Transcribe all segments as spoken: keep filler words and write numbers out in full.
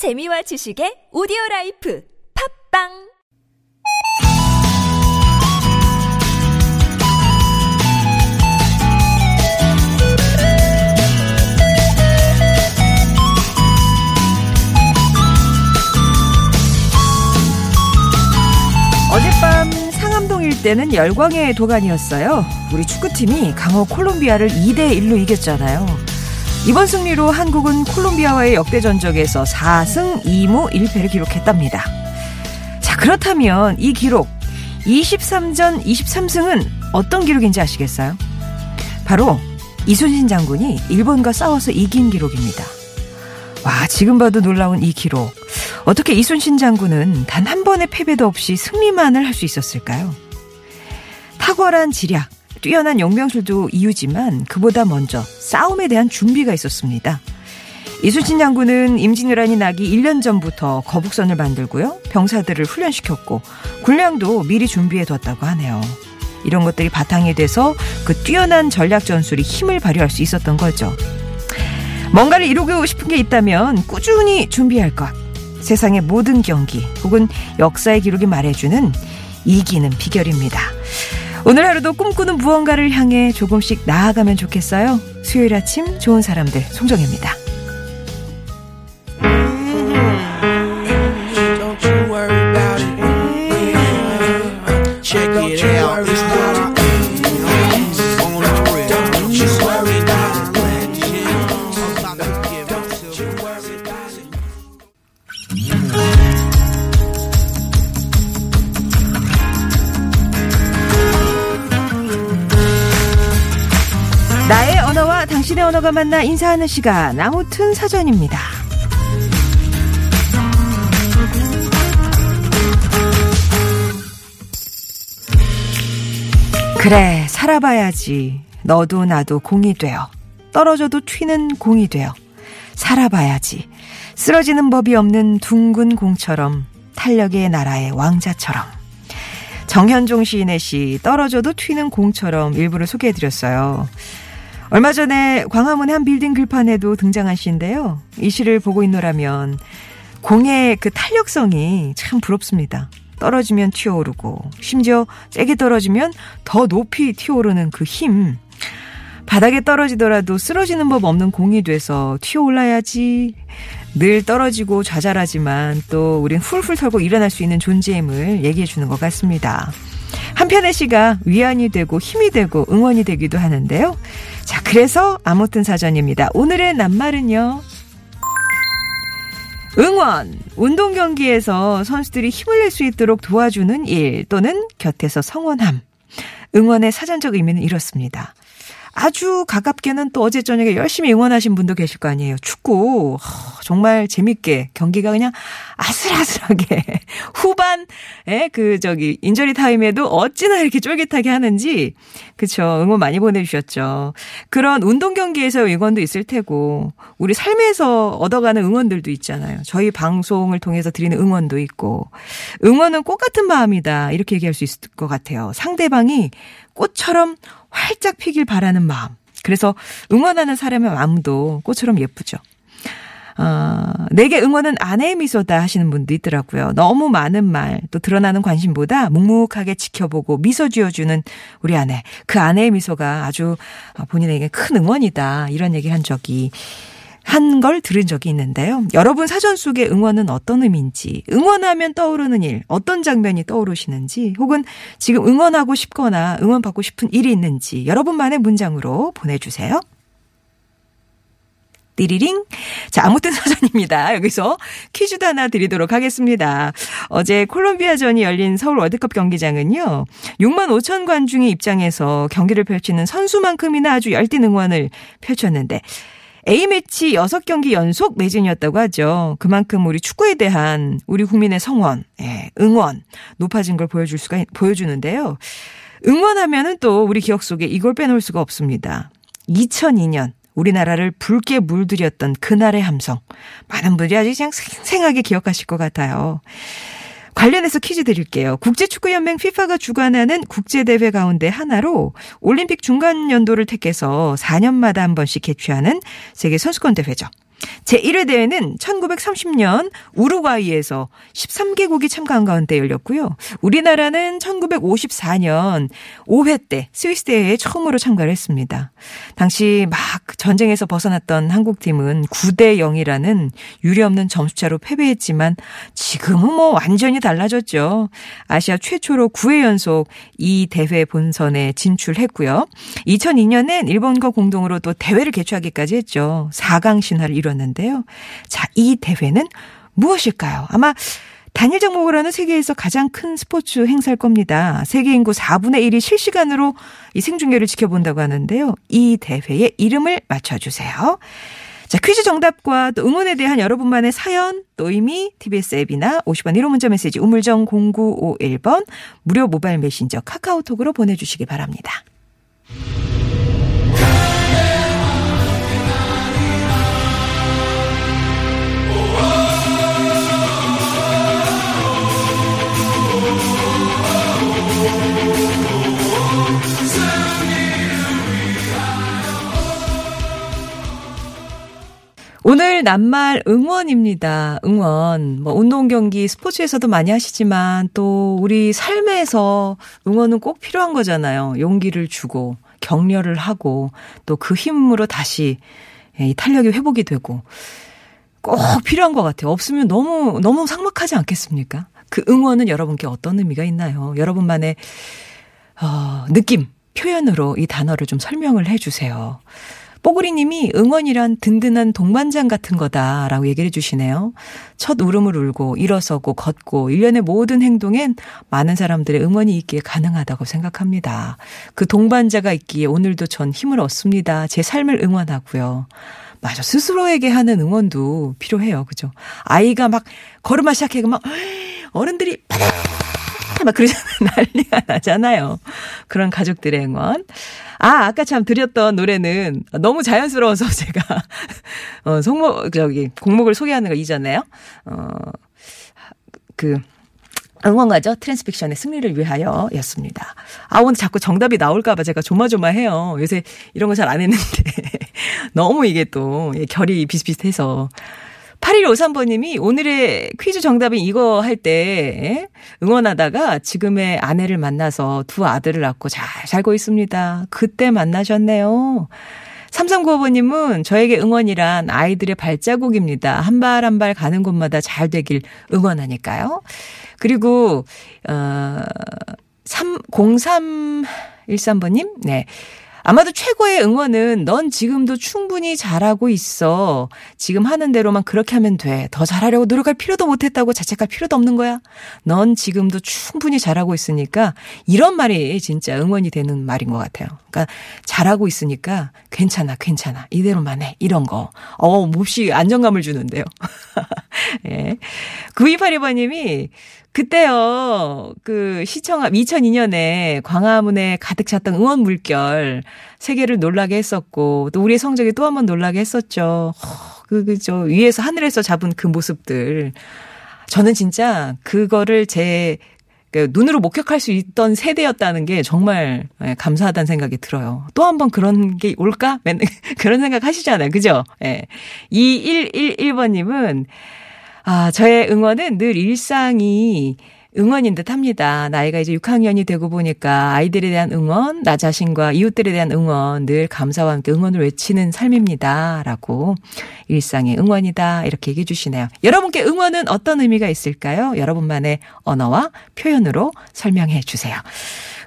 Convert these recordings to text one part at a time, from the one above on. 재미와 지식의 오디오라이프 팝빵 어젯밤 상암동 일대는 열광의 도가니였어요. 우리 축구팀이 강호 콜롬비아를 이 대 일로 이겼잖아요. 이번 승리로 한국은 콜롬비아와의 역대전적에서 사 승 이 무 일 패를 기록했답니다. 자, 그렇다면 이 기록 이십삼 전 이십삼 승은 어떤 기록인지 아시겠어요? 바로 이순신 장군이 일본과 싸워서 이긴 기록입니다. 와, 지금 봐도 놀라운 이 기록. 어떻게 이순신 장군은 단 한 번의 패배도 없이 승리만을 할 수 있었을까요? 탁월한 지략, 뛰어난 용병술도 이유지만 그보다 먼저 싸움에 대한 준비가 있었습니다. 이순신 장군은 임진왜란이 나기 일 년 전부터 거북선을 만들고요. 병사들을 훈련시켰고 군량도 미리 준비해뒀다고 하네요. 이런 것들이 바탕이 돼서 그 뛰어난 전략전술이 힘을 발휘할 수 있었던 거죠. 뭔가를 이루고 싶은 게 있다면 꾸준히 준비할 것. 세상의 모든 경기 혹은 역사의 기록이 말해주는 이기는 비결입니다. 오늘 하루도 꿈꾸는 무언가를 향해 조금씩 나아가면 좋겠어요. 수요일 아침 좋은 사람들 송정혜입니다. 당신의 언어가 만나 인사하는 시간, 아무튼 사전입니다. 그래, 살아봐야지. 너도 나도 공이 되어. 떨어져도 튀는 공이 되어. 살아봐야지. 쓰러지는 법이 없는 둥근 공처럼, 탄력의 나라의 왕자처럼. 정현종 시인의 시, 떨어져도 튀는 공처럼 일부를 소개해드렸어요. 얼마 전에 광화문의 한 빌딩 글판에도 등장한 시인데요. 이 시를 보고 있노라면 공의 그 탄력성이 참 부럽습니다. 떨어지면 튀어오르고 심지어 세게 떨어지면 더 높이 튀어오르는 그 힘. 바닥에 떨어지더라도 쓰러지는 법 없는 공이 돼서 튀어올라야지. 늘 떨어지고 좌절하지만 또 우린 훌훌 털고 일어날 수 있는 존재임을 얘기해 주는 것 같습니다. 한편의 시가 위안이 되고 힘이 되고 응원이 되기도 하는데요. 자, 그래서 아무튼 사전입니다. 오늘의 낱말은요. 응원, 운동 경기에서 선수들이 힘을 낼 수 있도록 도와주는 일 또는 곁에서 성원함. 응원의 사전적 의미는 이렇습니다. 아주 가깝게는 또 어제 저녁에 열심히 응원하신 분도 계실 거 아니에요. 축구 정말 재밌게 경기가 그냥 아슬아슬하게 후반에 그 저기 인저리 타임에도 어찌나 이렇게 쫄깃하게 하는지 그쵸. 응원 많이 보내주셨죠. 그런 운동 경기에서 응원도 있을 테고 우리 삶에서 얻어가는 응원들도 있잖아요. 저희 방송을 통해서 드리는 응원도 있고 응원은 꽃 같은 마음이다 이렇게 얘기할 수 있을 것 같아요. 상대방이 꽃처럼 활짝 피길 바라는 마음. 그래서 응원하는 사람의 마음도 꽃처럼 예쁘죠. 어, 내게 응원은 아내의 미소다 하시는 분도 있더라고요. 너무 많은 말, 또 드러나는 관심보다 묵묵하게 지켜보고 미소 지어주는 우리 아내. 그 아내의 미소가 아주 본인에게 큰 응원이다. 이런 얘기를 한 적이, 한 걸 들은 적이 있는데요. 여러분 사전 속에 응원은 어떤 의미인지, 응원하면 떠오르는 일, 어떤 장면이 떠오르시는지, 혹은 지금 응원하고 싶거나 응원받고 싶은 일이 있는지 여러분만의 문장으로 보내주세요. 띠리링. 자, 아무튼 사전입니다. 여기서 퀴즈도 하나 드리도록 하겠습니다. 어제 콜롬비아전이 열린 서울 월드컵 경기장은요. 육만 오천 관중이 입장해서 경기를 펼치는 선수만큼이나 아주 열띤 응원을 펼쳤는데 A매치 여섯 경기 연속 매진이었다고 하죠. 그만큼 우리 축구에 대한 우리 국민의 성원, 예, 응원 높아진 걸 보여줄 수가, 보여주는데요. 응원하면은 또 우리 기억 속에 이걸 빼놓을 수가 없습니다. 이천이 년 우리나라를 붉게 물들였던 그날의 함성. 많은 분들이 아주 그냥 생생하게 기억하실 것 같아요. 관련해서 퀴즈 드릴게요. 국제축구연맹 피파가 주관하는 국제대회 가운데 하나로 올림픽 중간 연도를 택해서 사 년마다 한 번씩 개최하는 세계 선수권 대회죠. 제일 회 대회는 천구백삼십 년 우루과이에서 열세 개국이 참가한 가운데 열렸고요. 우리나라는 천구백오십사 년 오 회 때 스위스 대회에 처음으로 참가를 했습니다. 당시 막 전쟁에서 벗어났던 한국팀은 구 대 영이라는 유례없는 점수차로 패배했지만 지금은 뭐 완전히 달라졌죠. 아시아 최초로 구 회 연속 이 대회 본선에 진출했고요. 이천이 년엔 일본과 공동으로 또 대회를 개최하기까지 했죠. 사 강 신화를 이뤘는데요. 자, 이 대회는 무엇일까요? 아마 단일 종목을 하는 세계에서 가장 큰 스포츠 행사일 겁니다. 세계 인구 사분의 일이 실시간으로 이 생중계를 지켜본다고 하는데요. 이 대회의 이름을 맞춰주세요. 자, 퀴즈 정답과 또 응원에 대한 여러분만의 사연, 또 의미, 티비에스 앱이나 오십 원 일 호 문자 메시지 우물정 공구오일 번 무료 모바일 메신저 카카오톡으로 보내주시기 바랍니다. 오늘 낱말 응원입니다. 응원. 뭐 운동 경기, 스포츠에서도 많이 하시지만 또 우리 삶에서 응원은 꼭 필요한 거잖아요. 용기를 주고 격려를 하고 또 그 힘으로 다시 이 탄력이 회복이 되고 꼭 필요한 것 같아요. 없으면 너무 너무 삭막하지 않겠습니까? 그 응원은 여러분께 어떤 의미가 있나요? 여러분만의 어, 느낌, 표현으로 이 단어를 좀 설명을 해주세요. 뽀구리님이 응원이란 든든한 동반장 같은 거다라고 얘기를 해주시네요. 첫 울음을 울고 일어서고 걷고 일련의 모든 행동엔 많은 사람들의 응원이 있기에 가능하다고 생각합니다. 그 동반자가 있기에 오늘도 전 힘을 얻습니다. 제 삶을 응원하고요. 맞아, 스스로에게 하는 응원도 필요해요. 그죠? 아이가 막 걸음마 시작해 막 어른들이 막 그러잖아요. 난리가 나잖아요. 그런 가족들의 응원. 아, 아까 참 드렸던 노래는 너무 자연스러워서 제가 어, 성목 저기 곡목을 소개하는 거 이전에요. 어, 그 응원가죠. 트랜스픽션의 승리를 위하여였습니다. 아, 오늘 자꾸 정답이 나올까 봐 제가 조마조마해요. 요새 이런 거 잘 안 했는데 너무 이게 또 결이 비슷비슷해서. 팔일오삼 번님이 오늘의 퀴즈 정답은 이거 할 때 응원하다가 지금의 아내를 만나서 두 아들을 낳고 잘 살고 있습니다. 그때 만나셨네요. 삼삼구오 번님은 저에게 응원이란 아이들의 발자국입니다. 한 발 한 발 가는 곳마다 잘 되길 응원하니까요. 그리고 어, 공삼일삼 번님 네. 아마도 최고의 응원은 넌 지금도 충분히 잘하고 있어. 지금 하는 대로만 그렇게 하면 돼. 더 잘하려고 노력할 필요도 못했다고 자책할 필요도 없는 거야. 넌 지금도 충분히 잘하고 있으니까 이런 말이 진짜 응원이 되는 말인 것 같아요. 그러니까 잘하고 있으니까 괜찮아 괜찮아 이대로만 해 이런 거. 어, 몹시 안정감을 주는데요. 예. 구이팔이 번님이 그때요, 그, 시청합, 이천이 년에 광화문에 가득 찼던 응원 물결, 세계를 놀라게 했었고, 또 우리의 성적이 또 한 번 놀라게 했었죠. 허, 그, 그, 저, 위에서, 하늘에서 잡은 그 모습들. 저는 진짜 그거를 제, 그, 눈으로 목격할 수 있던 세대였다는 게 정말 감사하다는 생각이 들어요. 또 한 번 그런 게 올까? 맨날 그런 생각 하시잖아요. 그죠? 예. 이일일일 번님은, 아, 저의 응원은 늘 일상이 응원인 듯 합니다. 나이가 이제 육 학년이 되고 보니까 아이들에 대한 응원, 나 자신과 이웃들에 대한 응원, 늘 감사와 함께 응원을 외치는 삶입니다. 라고 일상의 응원이다. 이렇게 얘기해 주시네요. 여러분께 응원은 어떤 의미가 있을까요? 여러분만의 언어와 표현으로 설명해 주세요.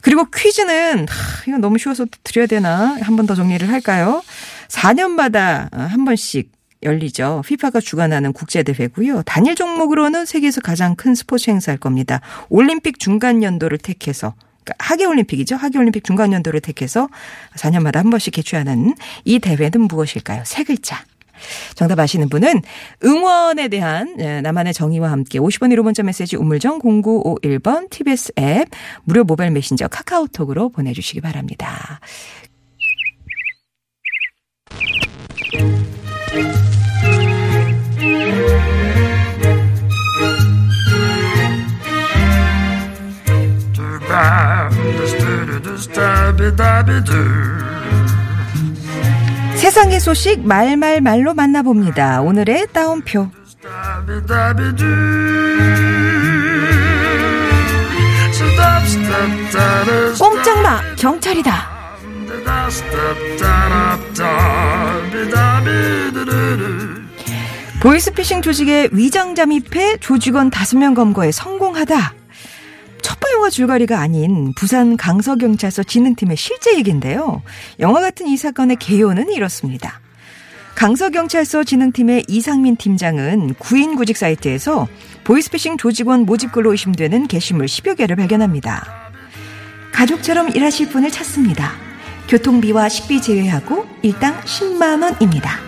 그리고 퀴즈는 하, 이거 너무 쉬워서 드려야 되나? 한 번 더 정리를 할까요? 사 년마다 한 번씩 열리죠. 피파가 주관하는 국제대회고요. 단일 종목으로는 세계에서 가장 큰 스포츠 행사일 겁니다. 올림픽 중간 연도를 택해서, 그러니까 하계올림픽이죠. 하계올림픽 중간 연도를 택해서 사 년마다 한 번씩 개최하는 이 대회는 무엇일까요? 세 글자. 정답 아시는 분은 응원에 대한 나만의 정의와 함께 오십 원 일 호 문자 메시지 우물정 공구오일 번 티비에스 앱 무료 모바일 메신저 카카오톡으로 보내주시기 바랍니다. 세상의 소식 말말말로 만나봅니다. 오늘의 따옴표. 꼼짝마 경찰이다. 보이스피싱 조직의 위장 잠입해 조직원 다섯 명 검거에 성공하다. 첫바 영화 줄거리가 아닌 부산 강서경찰서 진흥팀의 실제 얘기인데요. 영화 같은 이 사건의 개요는 이렇습니다. 강서경찰서 진흥팀의 이상민 팀장은 구인 구직 사이트에서 보이스피싱 조직원 모집글로 의심되는 게시물 십여 개를 발견합니다. 가족처럼 일하실 분을 찾습니다. 교통비와 식비 제외하고 일당 십만 원입니다.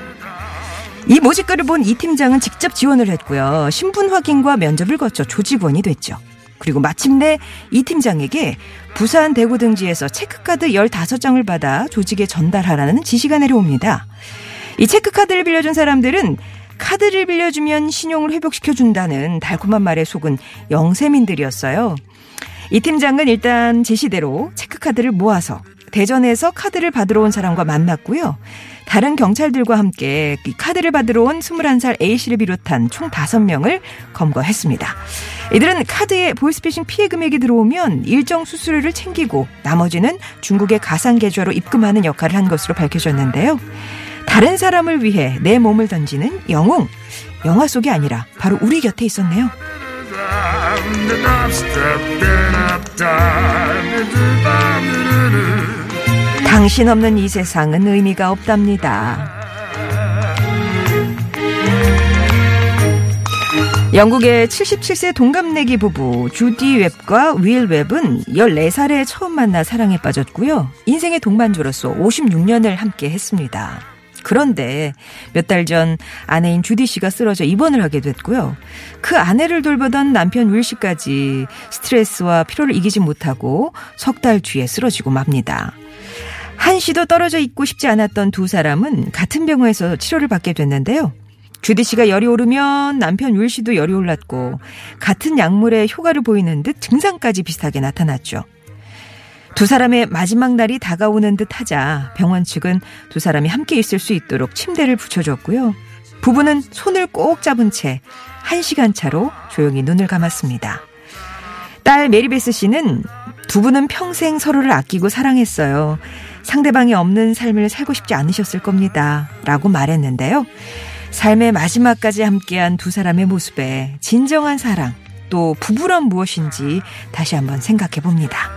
이 모집글을 본 이 팀장은 직접 지원을 했고요. 신분 확인과 면접을 거쳐 조직원이 됐죠. 그리고 마침내 이 팀장에게 부산, 대구 등지에서 체크카드 열다섯 장을 받아 조직에 전달하라는 지시가 내려옵니다. 이 체크카드를 빌려준 사람들은 카드를 빌려주면 신용을 회복시켜준다는 달콤한 말에 속은 영세민들이었어요. 이 팀장은 일단 지시대로 체크카드를 모아서 대전에서 카드를 받으러 온 사람과 만났고요. 다른 경찰들과 함께 카드를 받으러 온 스물한 살 A씨를 비롯한 총 다섯 명을 검거했습니다. 이들은 카드에 보이스피싱 피해 금액이 들어오면 일정 수수료를 챙기고 나머지는 중국의 가상 계좌로 입금하는 역할을 한 것으로 밝혀졌는데요. 다른 사람을 위해 내 몸을 던지는 영웅. 영화 속이 아니라 바로 우리 곁에 있었네요. 당신 없는 이 세상은 의미가 없답니다. 영국의 칠십칠 세 동갑내기 부부 주디 웹과 윌 웹은 열네 살에 처음 만나 사랑에 빠졌고요. 인생의 동반자로서 오십육 년을 함께 했습니다. 그런데 몇 달 전 아내인 주디 씨가 쓰러져 입원을 하게 됐고요. 그 아내를 돌보던 남편 윌 씨까지 스트레스와 피로를 이기지 못하고 석 달 뒤에 쓰러지고 맙니다. 한시도 떨어져 있고 싶지 않았던 두 사람은 같은 병원에서 치료를 받게 됐는데요. 주디 씨가 열이 오르면 남편 윌 씨도 열이 올랐고 같은 약물에 효과를 보이는 듯 증상까지 비슷하게 나타났죠. 두 사람의 마지막 날이 다가오는 듯 하자 병원 측은 두 사람이 함께 있을 수 있도록 침대를 붙여줬고요. 부부는 손을 꼭 잡은 채 한 시간 차로 조용히 눈을 감았습니다. 딸 메리베스 씨는 두 분은 평생 서로를 아끼고 사랑했어요. 상대방이 없는 삶을 살고 싶지 않으셨을 겁니다. 라고 말했는데요. 삶의 마지막까지 함께한 두 사람의 모습에 진정한 사랑, 또 부부란 무엇인지 다시 한번 생각해 봅니다.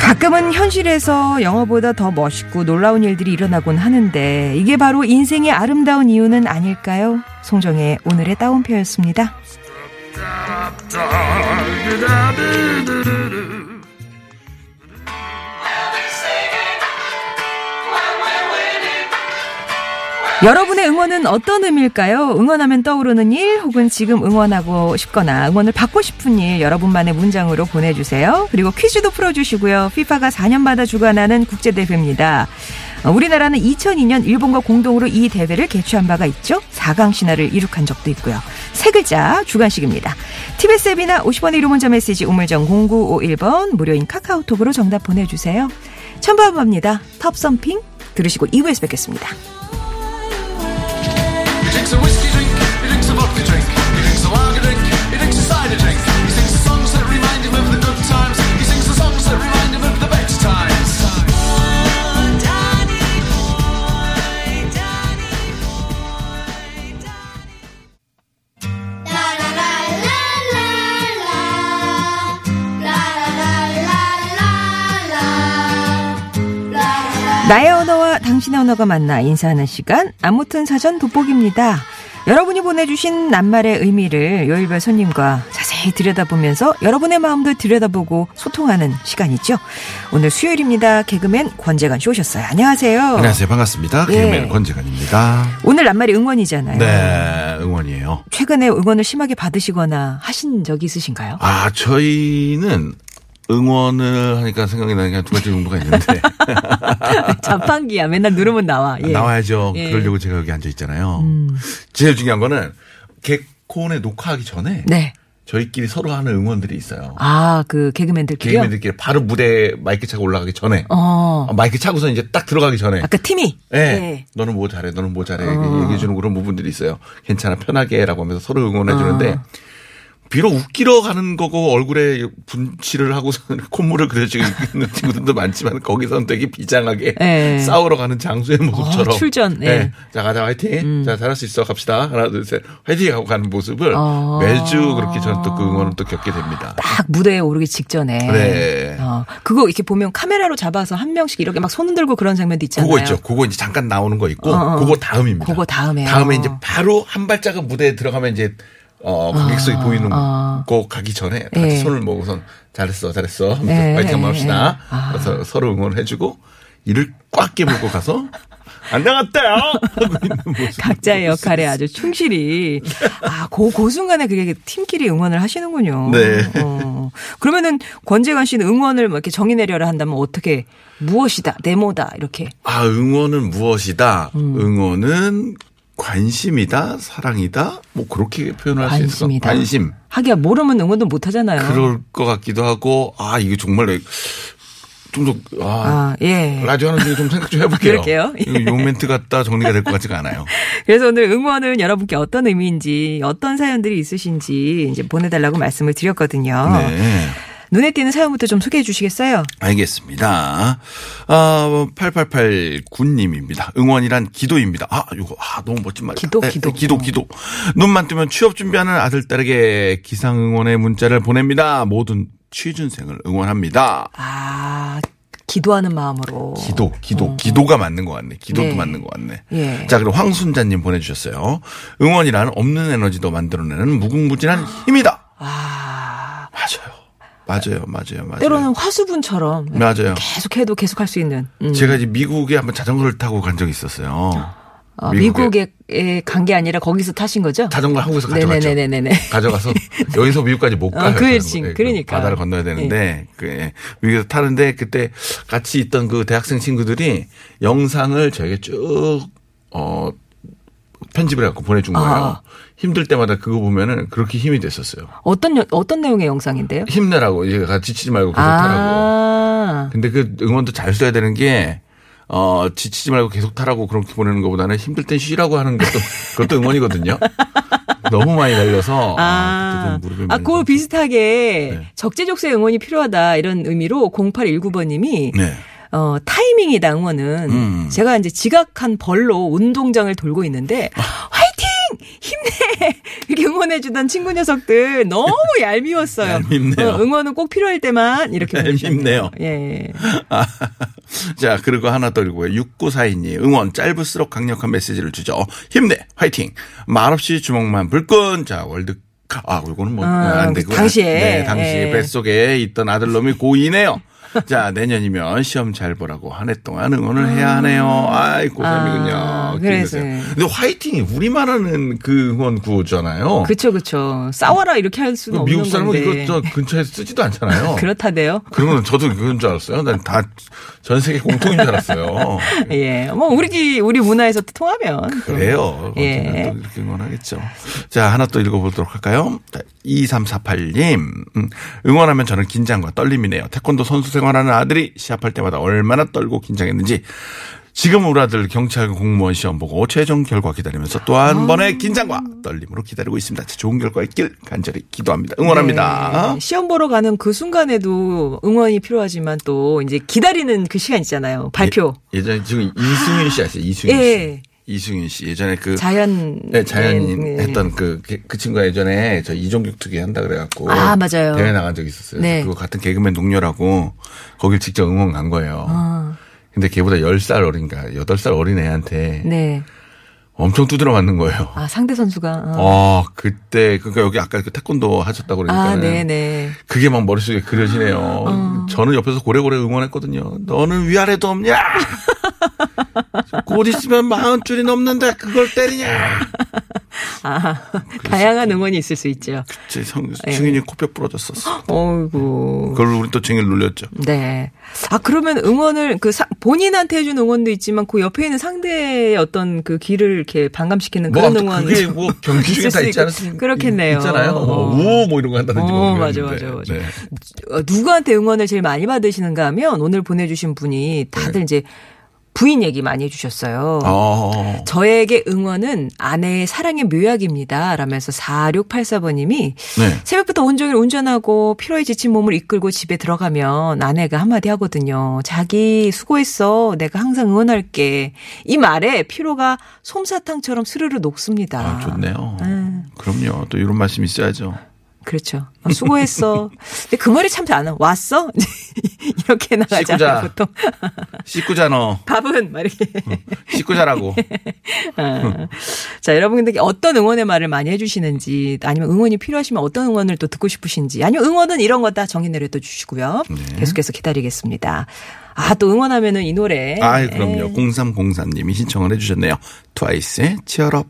가끔은 현실에서 영화보다 더 멋있고 놀라운 일들이 일어나곤 하는데 이게 바로 인생의 아름다운 이유는 아닐까요? 송정의 오늘의 따옴표였습니다. 여러분의 응원은 어떤 의미일까요? 응원하면 떠오르는 일 혹은 지금 응원하고 싶거나 응원을 받고 싶은 일 여러분만의 문장으로 보내주세요. 그리고 퀴즈도 풀어주시고요. 피파가 사 년마다 주관하는 국제대회입니다. 우리나라는 이천이 년 일본과 공동으로 이 대회를 개최한 바가 있죠. 사 강 신화를 이룩한 적도 있고요. 세 글자 주관식입니다. 티비에스 앱이나 오십 원의 유료 문자 메시지 우물정 공구오일 번 무료인 카카오톡으로 정답 보내주세요. 첨부합니다. 텁썸핑 들으시고 이 부에서 뵙겠습니다. He drinks a whiskey drink, he drinks a vodka drink, he drinks a lager drink, he drinks a cider drink, he sings the songs that remind him of the good times, he sings the songs that remind him of the best times. Oh, Danny boy, Danny boy, Danny. La la la la la la, la la la la la, la. 나의 언어와 당신의 언어가 만나 인사하는 시간 아무튼 사전 돋보기입니다. 여러분이 보내주신 낱말의 의미를 요일별 손님과 자세히 들여다보면서 여러분의 마음도 들여다보고 소통하는 시간이죠. 오늘 수요일입니다. 개그맨 권재관 씨 오셨어요. 안녕하세요. 안녕하세요. 반갑습니다. 예. 개그맨 권재관입니다. 오늘 낱말이 응원이잖아요. 네. 응원이에요. 최근에 응원을 심하게 받으시거나 하신 적이 있으신가요? 아, 저희는 응원을 하니까 생각이 나는 게 두 가지 정도가 있는데. 자판기야. 맨날 누르면 나와. 예. 나와야죠. 예. 그러려고 제가 여기 앉아 있잖아요. 음. 제일 중요한 거는 개콘에 녹화하기 전에 네. 저희끼리 서로 하는 응원들이 있어요. 아, 그 개그맨들끼리요? 개그맨들끼리 바로 무대에 마이크 차고 올라가기 전에. 어. 마이크 차고서 이제 딱 들어가기 전에. 아까 팀이? 네. 네. 너는 뭐 잘해, 너는 뭐 잘해. 어. 얘기해 주는 그런 부분들이 있어요. 괜찮아, 편하게 라고 하면서 서로 응원해 주는데. 어. 비록 웃기러 가는 거고 얼굴에 분칠을 하고 콧물을 그려주고 있는 친구들도 많지만 거기서는 되게 비장하게 네. 싸우러 가는 장수의 모습처럼. 어, 출전. 네. 네. 자, 가자, 화이팅. 음. 자, 잘할 수 있어. 갑시다. 하나, 둘, 셋. 화이팅 하고 가는 모습을 어. 매주 그렇게 저는 또 그 응원을 또 겪게 됩니다. 딱 무대에 오르기 직전에. 네. 어, 그거 이렇게 보면 카메라로 잡아서 한 명씩 이렇게 막 손 흔들고 그런 장면도 있잖아요. 그거 있죠. 그거 이제 잠깐 나오는 거 있고 어. 그거 다음입니다. 그거 다음에. 다음에 이제 바로 한 발자국 무대에 들어가면 이제 어, 관객석이 아, 보이는 아, 곳 가기 전에 다 같이 예. 손을 모으고선 잘했어, 잘했어. 예, 화이팅 한번 합시다. 예. 아. 그래서 서로 응원을 해주고 이를 꽉 깨물고 가서 안 나갔다요! 하고 있는 모습. 각자의 역할에 아주 충실히. 아, 그, 그 순간에 그게 팀끼리 응원을 하시는군요. 네. 어. 그러면은 권재관 씨는 응원을 뭐 이렇게 정의 내려라 한다면 어떻게 무엇이다, 네모다, 이렇게. 아, 응원은 무엇이다. 음. 응원은 관심이다, 사랑이다, 뭐 그렇게 표현을 할 수 있어. 관심. 하기야 모르면 응원도 못 하잖아요. 그럴 것 같기도 하고, 아 이게 정말 좀 더 아, 아, 예. 라디오 하는 중에 좀 생각 좀 해볼게요. 그럴게요. 예. 요 멘트 갖다 정리가 될 것 같지가 않아요. 그래서 오늘 응원은 여러분께 어떤 의미인지, 어떤 사연들이 있으신지 이제 보내달라고 말씀을 드렸거든요. 네. 눈에 띄는 사연부터 좀 소개해 주시겠어요? 알겠습니다. 아, 팔팔팔구 님입니다. 응원이란 기도입니다. 아, 이거 아, 너무 멋진 말이다. 기도, 네, 기도. 기도, 기도. 눈만 뜨면 취업 준비하는 아들, 딸에게 기상응원의 문자를 보냅니다. 모든 취준생을 응원합니다. 아, 기도하는 마음으로. 기도, 기도, 어. 기도가 맞는 것 같네. 기도도 네. 맞는 것 같네. 예. 자, 그리고 황순자님 보내주셨어요. 응원이란 없는 에너지도 만들어내는 무궁무진한 힘이다. 아, 맞아요. 맞아요, 맞아요, 맞아요. 때로는 화수분처럼. 맞아요. 계속해도 계속할 수 있는. 음. 제가 이제 미국에 한번 자전거를 타고 간 적이 있었어요. 어, 미국에, 미국에 간 게 아니라 거기서 타신 거죠? 자전거를 한국에서 가져갔죠. 네네네네. 가져가서 여기서 미국까지 못 가요. 어, 그렇지, 네, 그러니까. 바다를 건너야 되는데 네. 그 미국에서 타는데 그때 같이 있던 그 대학생 친구들이 영상을 저에게 쭉 어. 편집을 해갖고 보내준 거예요. 아. 힘들 때마다 그거 보면은 그렇게 힘이 됐었어요. 어떤, 어떤 내용의 영상인데요? 힘내라고. 이제 지치지 말고 계속 아. 타라고. 근데 그 응원도 잘 써야 되는 게, 어, 지치지 말고 계속 타라고 그렇게 보내는 것보다는 힘들 땐 쉬라고 하는 것도, 그것도 응원이거든요. 너무 많이 달려서. 아, 아, 아 그거 비슷하게 네. 적재적소의 응원이 필요하다 이런 의미로 공팔일구 번님이 네. 어, 타이밍이다, 응원은. 음. 제가 이제 지각한 벌로 운동장을 돌고 있는데, 아. 화이팅! 힘내! 이렇게 응원해주던 친구 녀석들 너무 얄미웠어요. 얄밉네요. 어, 응원은 꼭 필요할 때만 이렇게. 얄밉네요. 예. 아, 자, 그리고 하나 더 읽고요. 육구사이 님, 응원 짧을수록 강력한 메시지를 주죠. 힘내! 화이팅! 말없이 주먹만 불끈! 자, 월드 아, 이거는 뭐, 아, 안 되고. 당시에. 네, 당시에 예. 뱃속에 있던 아들놈이 고이네요. 자, 내년이면 시험 잘 보라고 한 해 동안 응원을 아. 해야 하네요. 아이, 고삼이군요. 아, 그래서. 근데 화이팅이 우리만 하는 그 응원 구호잖아요. 그쵸, 그쵸. 싸워라 이렇게 할 수는 미국 없는 건데. 미국 사람은 이거 저 근처에 쓰지도 않잖아요. 그렇다대요. 그러면 저도 그건 줄 알았어요. 난 다 전 세계 공통인 줄 알았어요. 예. 뭐, 우리, 우리 문화에서 또 통하면. 그래요. 예. 또 이렇게 응원하겠죠. 자, 하나 또 읽어보도록 할까요? 이삼사팔 님. 응원하면 저는 긴장과 떨림이네요. 태권도 선수 생활하는 아들이 시합할 때마다 얼마나 떨고 긴장했는지 지금 우리 아들 경찰 공무원 시험 보고 최종 결과 기다리면서 또 한 번의 긴장과 떨림으로 기다리고 있습니다. 좋은 결과 있길 간절히 기도합니다. 응원합니다. 네. 시험 보러 가는 그 순간에도 응원이 필요하지만 또 이제 기다리는 그 시간 있잖아요. 발표. 예, 예전에 지금 이승윤 씨 아시죠? 이승윤 씨. 예. 이승윤 씨 예전에 그 자연 네, 자연인 네, 네. 했던 그 그 친구가 예전에 저 이종규 특위 한다 그래갖고 아 맞아요 대회 나간 적이 있었어요. 네. 그거 같은 개그맨 동료라고 거길 직접 응원 간 거예요. 아. 근데 걔보다 열 살 어린가 여덟 살 어린 애한테 네. 엄청 두드려 맞는 거예요. 아 상대 선수가 아, 아 그때 그러니까 여기 아까 그 태권도 하셨다고 그러니까 아, 네네 그게 막 머릿속에 그려지네요. 아. 저는 옆에서 고래고래 응원했거든요. 너는 위아래도 없냐? 곧 있으면 마흔 줄이 넘는데 그걸 때리냐. 아, 다양한 응원이 있을 수 있죠. 그치, 성, 증인이 네. 코뼈 부러졌었어. 어이구. 그걸 우리 또 증인 눌렸죠. 네. 아, 그러면 응원을, 그 사, 본인한테 해준 응원도 있지만 그 옆에 있는 상대의 어떤 그 길을 이렇게 반감시키는 뭐, 그런 응원. 그게 뭐 경기 중에 다 있지 않습니까? 그렇겠네요. 있잖아요. 어. 우오 뭐 이런 거 한다든지. 어, 맞아, 맞아, 맞아. 네. 누구한테 응원을 제일 많이 받으시는가 하면 오늘 보내주신 분이 다들 네. 이제 부인 얘기 많이 해주셨어요. 어. 저에게 응원은 아내의 사랑의 묘약입니다. 라면서 사육팔사 번님이 네. 새벽부터 온종일 운전하고 피로에 지친 몸을 이끌고 집에 들어가면 아내가 한마디 하거든요. 자기 수고했어. 내가 항상 응원할게. 이 말에 피로가 솜사탕처럼 스르르 녹습니다. 아, 좋네요. 음. 그럼요. 또 이런 말씀이 있어야죠. 그렇죠. 수고했어. 근데 그 말이 참 안 왔어? 이렇게 나가잖아요. 보통. 씻고자 너. 밥은 막 이렇게. 씻고 자라고. 아. 자, 여러분들께 어떤 응원의 말을 많이 해주시는지 아니면 응원이 필요하시면 어떤 응원을 또 듣고 싶으신지 아니면 응원은 이런 거 다 정의 내려도 주시고요. 네. 계속해서 기다리겠습니다. 아, 또 응원하면은 이 노래. 아, 그럼요. 에이. 공삼공삼 님이 신청을 해주셨네요. 트와이스의 Cheer Up.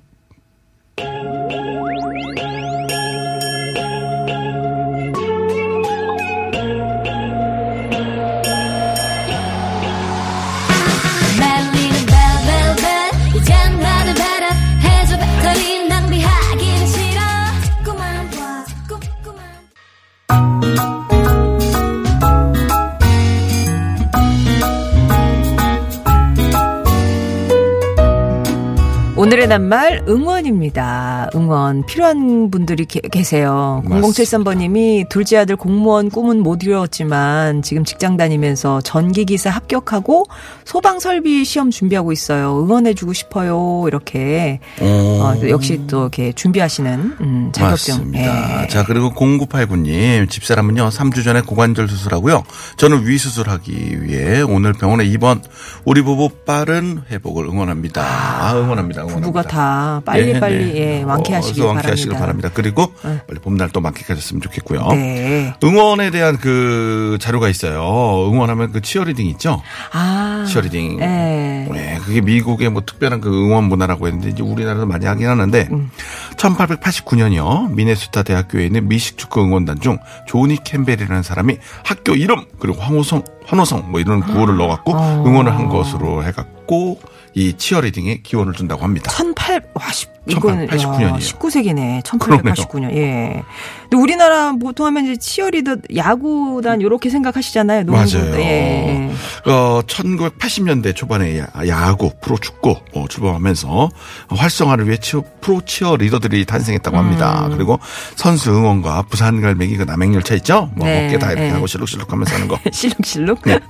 오늘의 낱말 응원입니다. 응원 필요한 분들이 게, 계세요. 공공칠삼 번님이 둘째 아들 공무원 꿈은 못 이루었지만 지금 직장 다니면서 전기기사 합격하고 소방설비 시험 준비하고 있어요. 응원해주고 싶어요. 이렇게 어, 역시 또 이렇게 준비하시는 음, 자격증. 맞습니다. 예. 자 그리고 공구팔구 님 집사람은요 삼 주 전에 고관절 수술하고요. 저는 위 수술하기 위해 오늘 병원에 입원. 우리 부부 빠른 회복을 응원합니다. 아, 응원합니다. 부부가 다 빨리빨리 예, 예, 완쾌하시길, 어, 완쾌하시길 바랍니다. 바랍니다. 그리고 응. 빨리 봄날 또 만끽하셨으면 좋겠고요. 네. 응원에 대한 그 자료가 있어요. 응원하면 그 치어리딩 있죠? 아. 치어리딩. 네. 네. 그게 미국의 뭐 특별한 그 응원 문화라고 했는데 이제 우리나라도 많이 하긴 하는데 음. 천팔백팔십구 년이요. 미네소타 대학교에 있는 미식축구 응원단 중 조니 캠벨이라는 사람이 학교 이름 그리고 황호성, 환호성 뭐 이런 구호를 음. 넣어갖고 어. 응원을 한 것으로 해갖고 이 치어리딩에 기원을 준다고 합니다. 천팔백팔십구 년이에요. 십구 세기네. 천팔백팔십구 년. 예. 근데 우리나라 보통 하면 이제 치어리더 야구단 이렇게 생각하시잖아요. 농구. 맞아요. 예. 어, 천구백팔십 년대 초반에 야구, 프로축구 어, 출범하면서 활성화를 위해 치어, 프로 치어리더들이 탄생했다고 합니다. 음. 그리고 선수 응원과 부산갈매기 그 남행열차 있죠? 뭐 네. 어깨 다 이렇게 네. 하고 실룩실룩 하면서 하는 거. 실룩실룩? 네.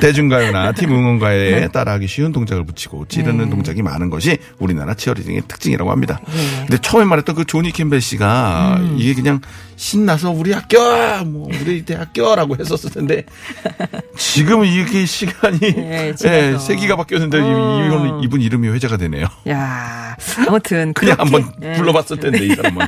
대중가요나 팀 응원가에 따라하기 쉬운 동작을 붙이고 찌르는 네. 동작이 많은 것이 우리나라 치어리딩의 특징이라고 합니다. 네. 근데 처음에 말했던 그 조니 캠벨 씨가 음. 이게 그냥 신나서 우리 학교, 뭐 우리 대학교라고 했었을 텐데 지금 이게 시간이 네, 네, 세기가 바뀌었는데 음. 이분 이름이 회자가 되네요. 야, 아무튼 그냥 한번 네. 불러봤을 텐데 이 사람은.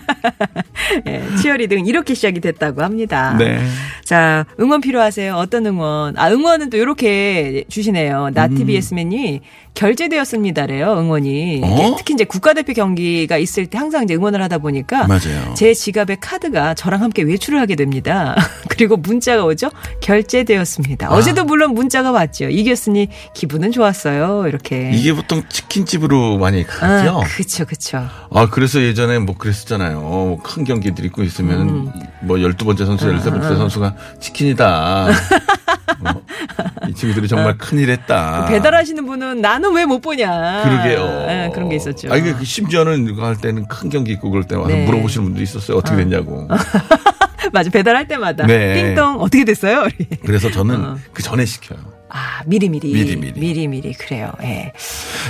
네, 치어리딩 이렇게 시작이 됐다고 합니다. 네. 자, 응원 필요하세요? 어떤 응원? 아, 응원은 또 이렇게 주시네요. 나 티비에스맨이 결제되었습니다래요. 응원이. 어? 특히 이제 국가대표 경기가 있을 때 항상 이제 응원을 하다 보니까 맞아요. 제 지갑에 카드가 저랑 함께 외출을 하게 됩니다. 그리고 문자가 오죠. 결제되었습니다. 아. 어제도 물론 문자가 왔죠. 이겼으니 기분은 좋았어요. 이렇게. 이게 보통 치킨집으로 많이 가죠. 그렇죠. 아, 그렇죠. 아, 그래서 예전에 뭐 그랬었잖아요. 뭐 큰 경기들이 있고 있으면 음. 뭐 열두 번째 선수, 열세 번째 아. 선수가 치킨이다. 뭐, 이 친구들이 정말 아. 큰일 했다. 배달하시는 분은 나는 왜 못 보냐. 그러게요. 네, 그런 게 있었죠. 아, 이게 심지어는 그거 할 때는 큰 경기 있고 그럴 때 와서 네. 물어보시는 분도 있었어요. 어떻게 아. 됐냐고. 맞아. 배달할 때마다. 네. 띵동 어떻게 됐어요? 우리. 그래서 저는 어. 그 전에 시켜요. 아, 미리미리. 미리미리. 미리미리. 그래요. 예.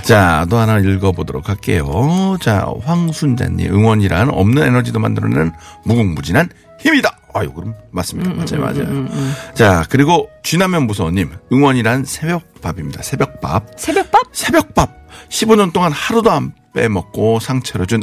자, 또 하나 읽어보도록 할게요. 자, 황순자님. 응원이란 없는 에너지도 만들어내는 무궁무진한 힘이다. 아유, 그럼 맞습니다. 음, 맞아요, 맞아요. 음, 음, 음. 자, 그리고 쥐라면 무서워님 응원이란 새벽밥입니다. 새벽밥. 새벽밥? 새벽밥. 십오 년 동안 하루도 안 빼먹고 상처를 준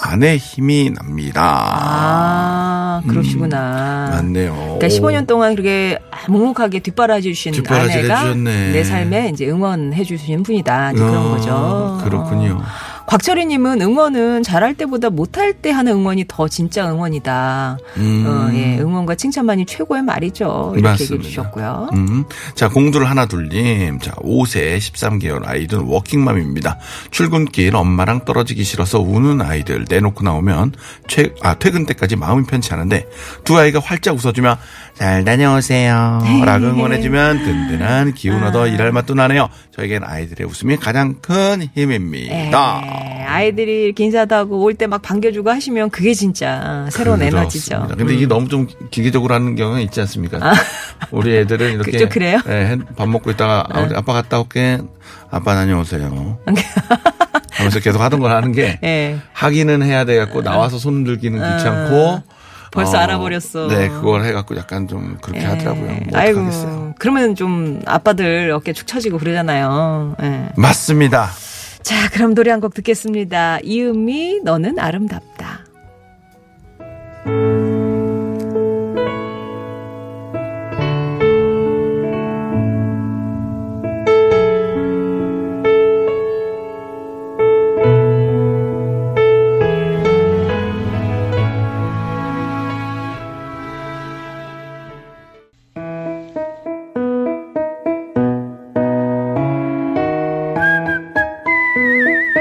아내의 힘이 납니다. 아, 그러시구나. 음, 맞네요. 그러니까 십오 년 동안 그렇게 묵묵하게 뒷바라지 주신 뒷바라지를 아내가 해주셨네. 내 삶에 이제 응원해 주신 분이다. 이제 그런 어, 거죠. 그렇군요. 어. 곽철희님은 응원은 잘할 때보다 못할 때 하는 응원이 더 진짜 응원이다. 음. 어, 예, 응원과 칭찬만이 최고의 말이죠. 이렇게 맞습니다. 얘기해 주셨고요. 음. 자, 공두를 하나둘님. 자, 다섯 살 열세 개월 아이들 워킹맘입니다. 출근길 엄마랑 떨어지기 싫어서 우는 아이들 내놓고 나오면 최, 아, 퇴근 때까지 마음이 편치 않은데 두 아이가 활짝 웃어주며 잘 다녀오세요 라고 응원해주면 든든한 기운 얻어 아. 일할 맛도 나네요. 저에겐 아이들의 웃음이 가장 큰 힘입니다. 에이, 아이들이 이렇게 인사도 하고 올 때 막 반겨주고 하시면 그게 진짜 새로운 그렇습니다. 에너지죠. 근데 음. 이게 너무 좀 기계적으로 하는 경우는 있지 않습니까? 아. 우리 애들은 이렇게 좀 그래요? 네, 밥 먹고 있다가 아. 아빠 갔다 올게. 아빠 다녀오세요. 하면서 계속 하던 걸 하는 게 네. 하기는 해야 돼갖고 나와서 손 들기는 귀찮고 아. 벌써 어, 알아버렸어. 네, 그걸 해갖고 약간 좀 그렇게 예. 하더라고요. 뭐 아이고, 어떡하겠어요. 그러면 좀 아빠들 어깨 축 처지고 그러잖아요. 예. 맞습니다. 자, 그럼 노래 한 곡 듣겠습니다. 이은미, 너는 아름답다.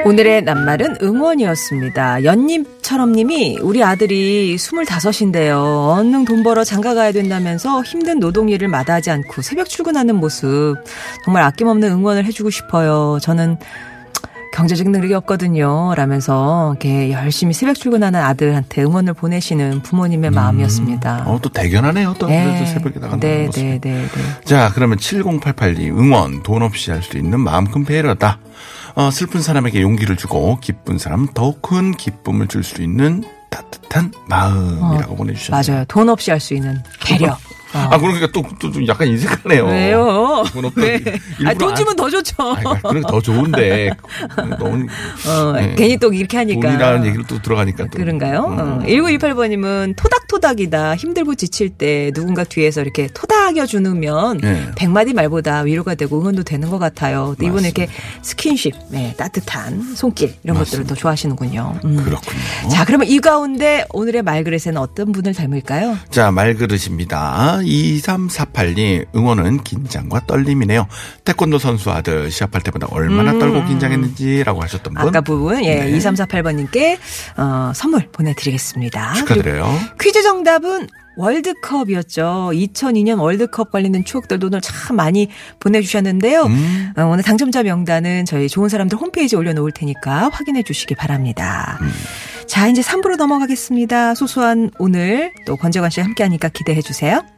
오늘의 낱말은 응원이었습니다. 연님처럼님이 우리 아들이 스물다섯인데요. 얼른 돈 벌어 장가 가야 된다면서 힘든 노동일을 마다하지 않고 새벽 출근하는 모습 정말 아낌없는 응원을 해주고 싶어요. 저는 경제적 능력이 없거든요. 라면서 이렇게 열심히 새벽 출근하는 아들한테 응원을 보내시는 부모님의 음. 마음이었습니다. 어, 또 대견하네요. 또 네. 새벽에 나가는 네, 모습. 네, 네, 네. 자, 그러면 칠공팔팔이 응원 돈 없이 할 수 있는 마음큰 배려다. 어, 슬픈 사람에게 용기를 주고 기쁜 사람은 더욱 큰 기쁨을 줄 수 있는 따뜻한 마음이라고 어, 보내주셨어요. 맞아요. 돈 없이 할 수 있는 배려. 아, 아 그러니까 또, 또 좀 약간 인색하네요. 왜요? 네. 아, 돈 주면 안, 더 좋죠. 아, 그러니까 더 좋은데. 너무, 어, 네. 괜히 또 이렇게 하니까. 돈이라는 얘기를 또 들어가니까. 또. 그런가요? 어. 일구이팔 번님은 토닥토닥이다. 힘들고 지칠 때 누군가 뒤에서 이렇게 토닥여 주면 네. 백마디 말보다 위로가 되고 응원도 되는 것 같아요. 이번에 이렇게 스킨십, 네, 따뜻한 손길 이런 맞습니다. 것들을 더 좋아하시는군요. 음. 그렇군요. 자, 그러면 이 가운데 오늘의 말그릇에는 어떤 분을 닮을까요? 자, 말그릇입니다. 이삼사팔이 응원은 긴장과 떨림이네요. 태권도 선수 아들 시합할 때보다 얼마나 음. 떨고 긴장했는지라고 하셨던 분. 아까 부분 예, 네. 이삼사팔 번님께 어, 선물 보내드리겠습니다. 축하드려요. 퀴즈 정답은 월드컵이었죠. 이천이 년 월드컵 관련된 추억들도 오늘 참 많이 보내주셨는데요. 음. 어, 오늘 당첨자 명단은 저희 좋은 사람들 홈페이지에 올려놓을 테니까 확인해 주시기 바랍니다. 음. 자, 이제 삼 부로 넘어가겠습니다. 소소한 오늘 또 권재관 씨와 함께하니까 기대해 주세요.